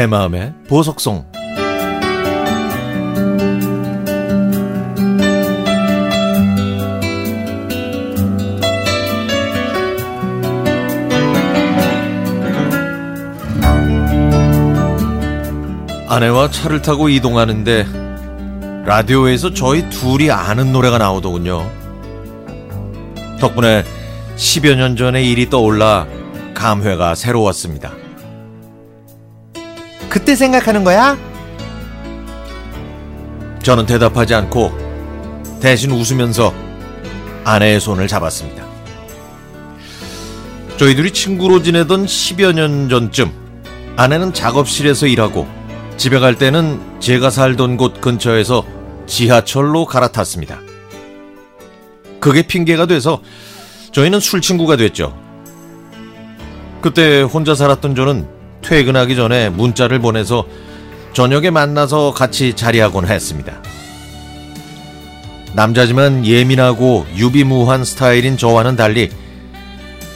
내 마음의 보석송. 아내와 차를 타고 이동하는데 라디오에서 저희 둘이 아는 노래가 나오더군요. 덕분에 10여 년 전의 일이 떠올라 감회가 새로웠습니다. 그때 생각하는 거야? 저는 대답하지 않고 대신 웃으면서 아내의 손을 잡았습니다. 저희 둘이 친구로 지내던 10여 년 전쯤, 아내는 작업실에서 일하고 집에 갈 때는 제가 살던 곳 근처에서 지하철로 갈아탔습니다. 그게 핑계가 돼서 저희는 술 친구가 됐죠. 그때 혼자 살았던 저는 퇴근하기 전에 문자를 보내서 저녁에 만나서 같이 자리하곤 했습니다. 남자지만 예민하고 유비무환 스타일인 저와는 달리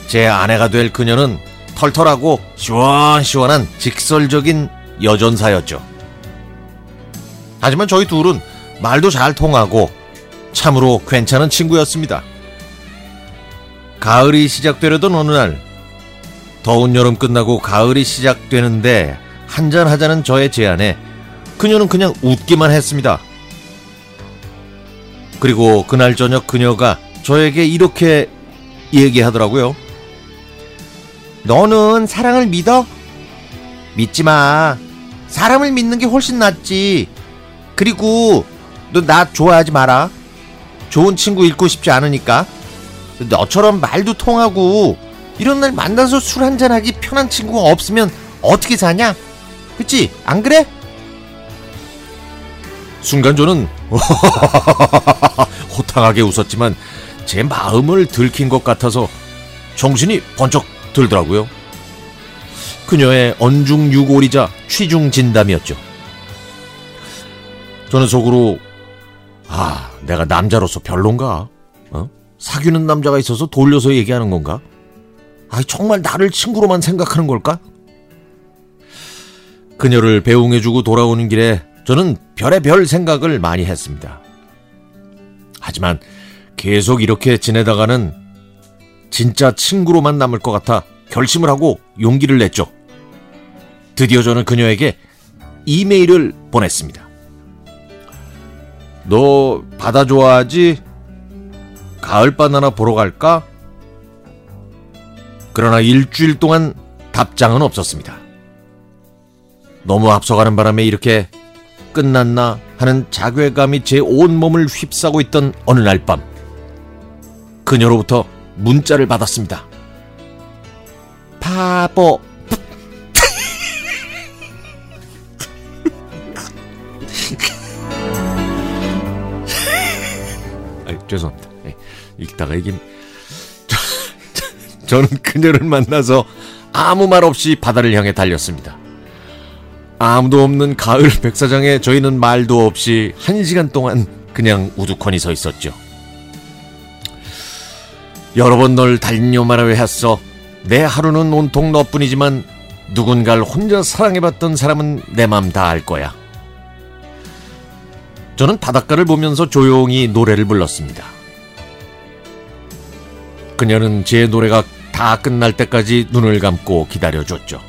제 아내가 될 그녀는 털털하고 시원시원한 직설적인 여전사였죠. 하지만 저희 둘은 말도 잘 통하고 참으로 괜찮은 친구였습니다. 가을이 시작되려던 어느 날, 더운 여름 끝나고 가을이 시작되는데 한잔하자는 저의 제안에 그녀는 그냥 웃기만 했습니다. 그리고 그날 저녁 그녀가 저에게 이렇게 얘기하더라고요. 너는 사랑을 믿어? 믿지 마. 사람을 믿는 게 훨씬 낫지. 그리고 너 나 좋아하지 마라. 좋은 친구 잃고 싶지 않으니까. 너처럼 말도 통하고 이런 날 만나서 술 한잔하기 편한 친구가 없으면 어떻게 사냐? 그치? 안 그래? 순간 저는 호탕하게 웃었지만 제 마음을 들킨 것 같아서 정신이 번쩍 들더라고요. 그녀의 언중유골이자 취중진담이었죠. 저는 속으로 내가 남자로서 별론가? 사귀는 남자가 있어서 돌려서 얘기하는 건가? 정말 나를 친구로만 생각하는 걸까? 그녀를 배웅해주고 돌아오는 길에 저는 별의별 생각을 많이 했습니다. 하지만 계속 이렇게 지내다가는 진짜 친구로만 남을 것 같아 결심을 하고 용기를 냈죠. 드디어 저는 그녀에게 이메일을 보냈습니다. 너 바다 좋아하지? 가을 바나나 보러 갈까? 그러나 일주일 동안 답장은 없었습니다. 너무 앞서가는 바람에 이렇게 끝났나 하는 자괴감이 제 온몸을 휩싸고 있던 어느 날 밤, 그녀로부터 문자를 받았습니다. 바보. 죄송합니다. 읽다가 이게 저는 그녀를 만나서 아무 말 없이 바다를 향해 달렸습니다. 아무도 없는 가을 백사장에 저희는 말도 없이 1시간 동안 그냥 우두커니 서 있었죠. 여러 번 널 달려 말하려 했어. 내 하루는 온통 너뿐이지만 누군가를 혼자 사랑해봤던 사람은 내 맘 다 알 거야. 저는 바닷가를 보면서 조용히 노래를 불렀습니다. 그녀는 제 노래가 다 끝날 때까지 눈을 감고 기다려줬죠.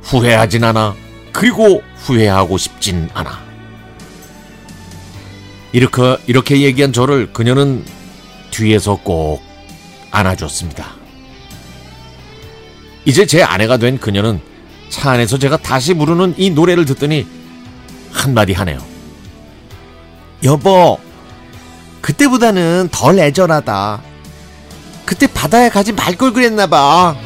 후회하진 않아. 그리고 후회하고 싶진 않아. 이렇게 얘기한 저를 그녀는 뒤에서 꼭 안아줬습니다. 이제 제 아내가 된 그녀는 차 안에서 제가 다시 부르는 이 노래를 듣더니 한마디 하네요. 여보, 그때보다는 덜 애절하다. 그때 바다에 가지 말 걸 그랬나 봐.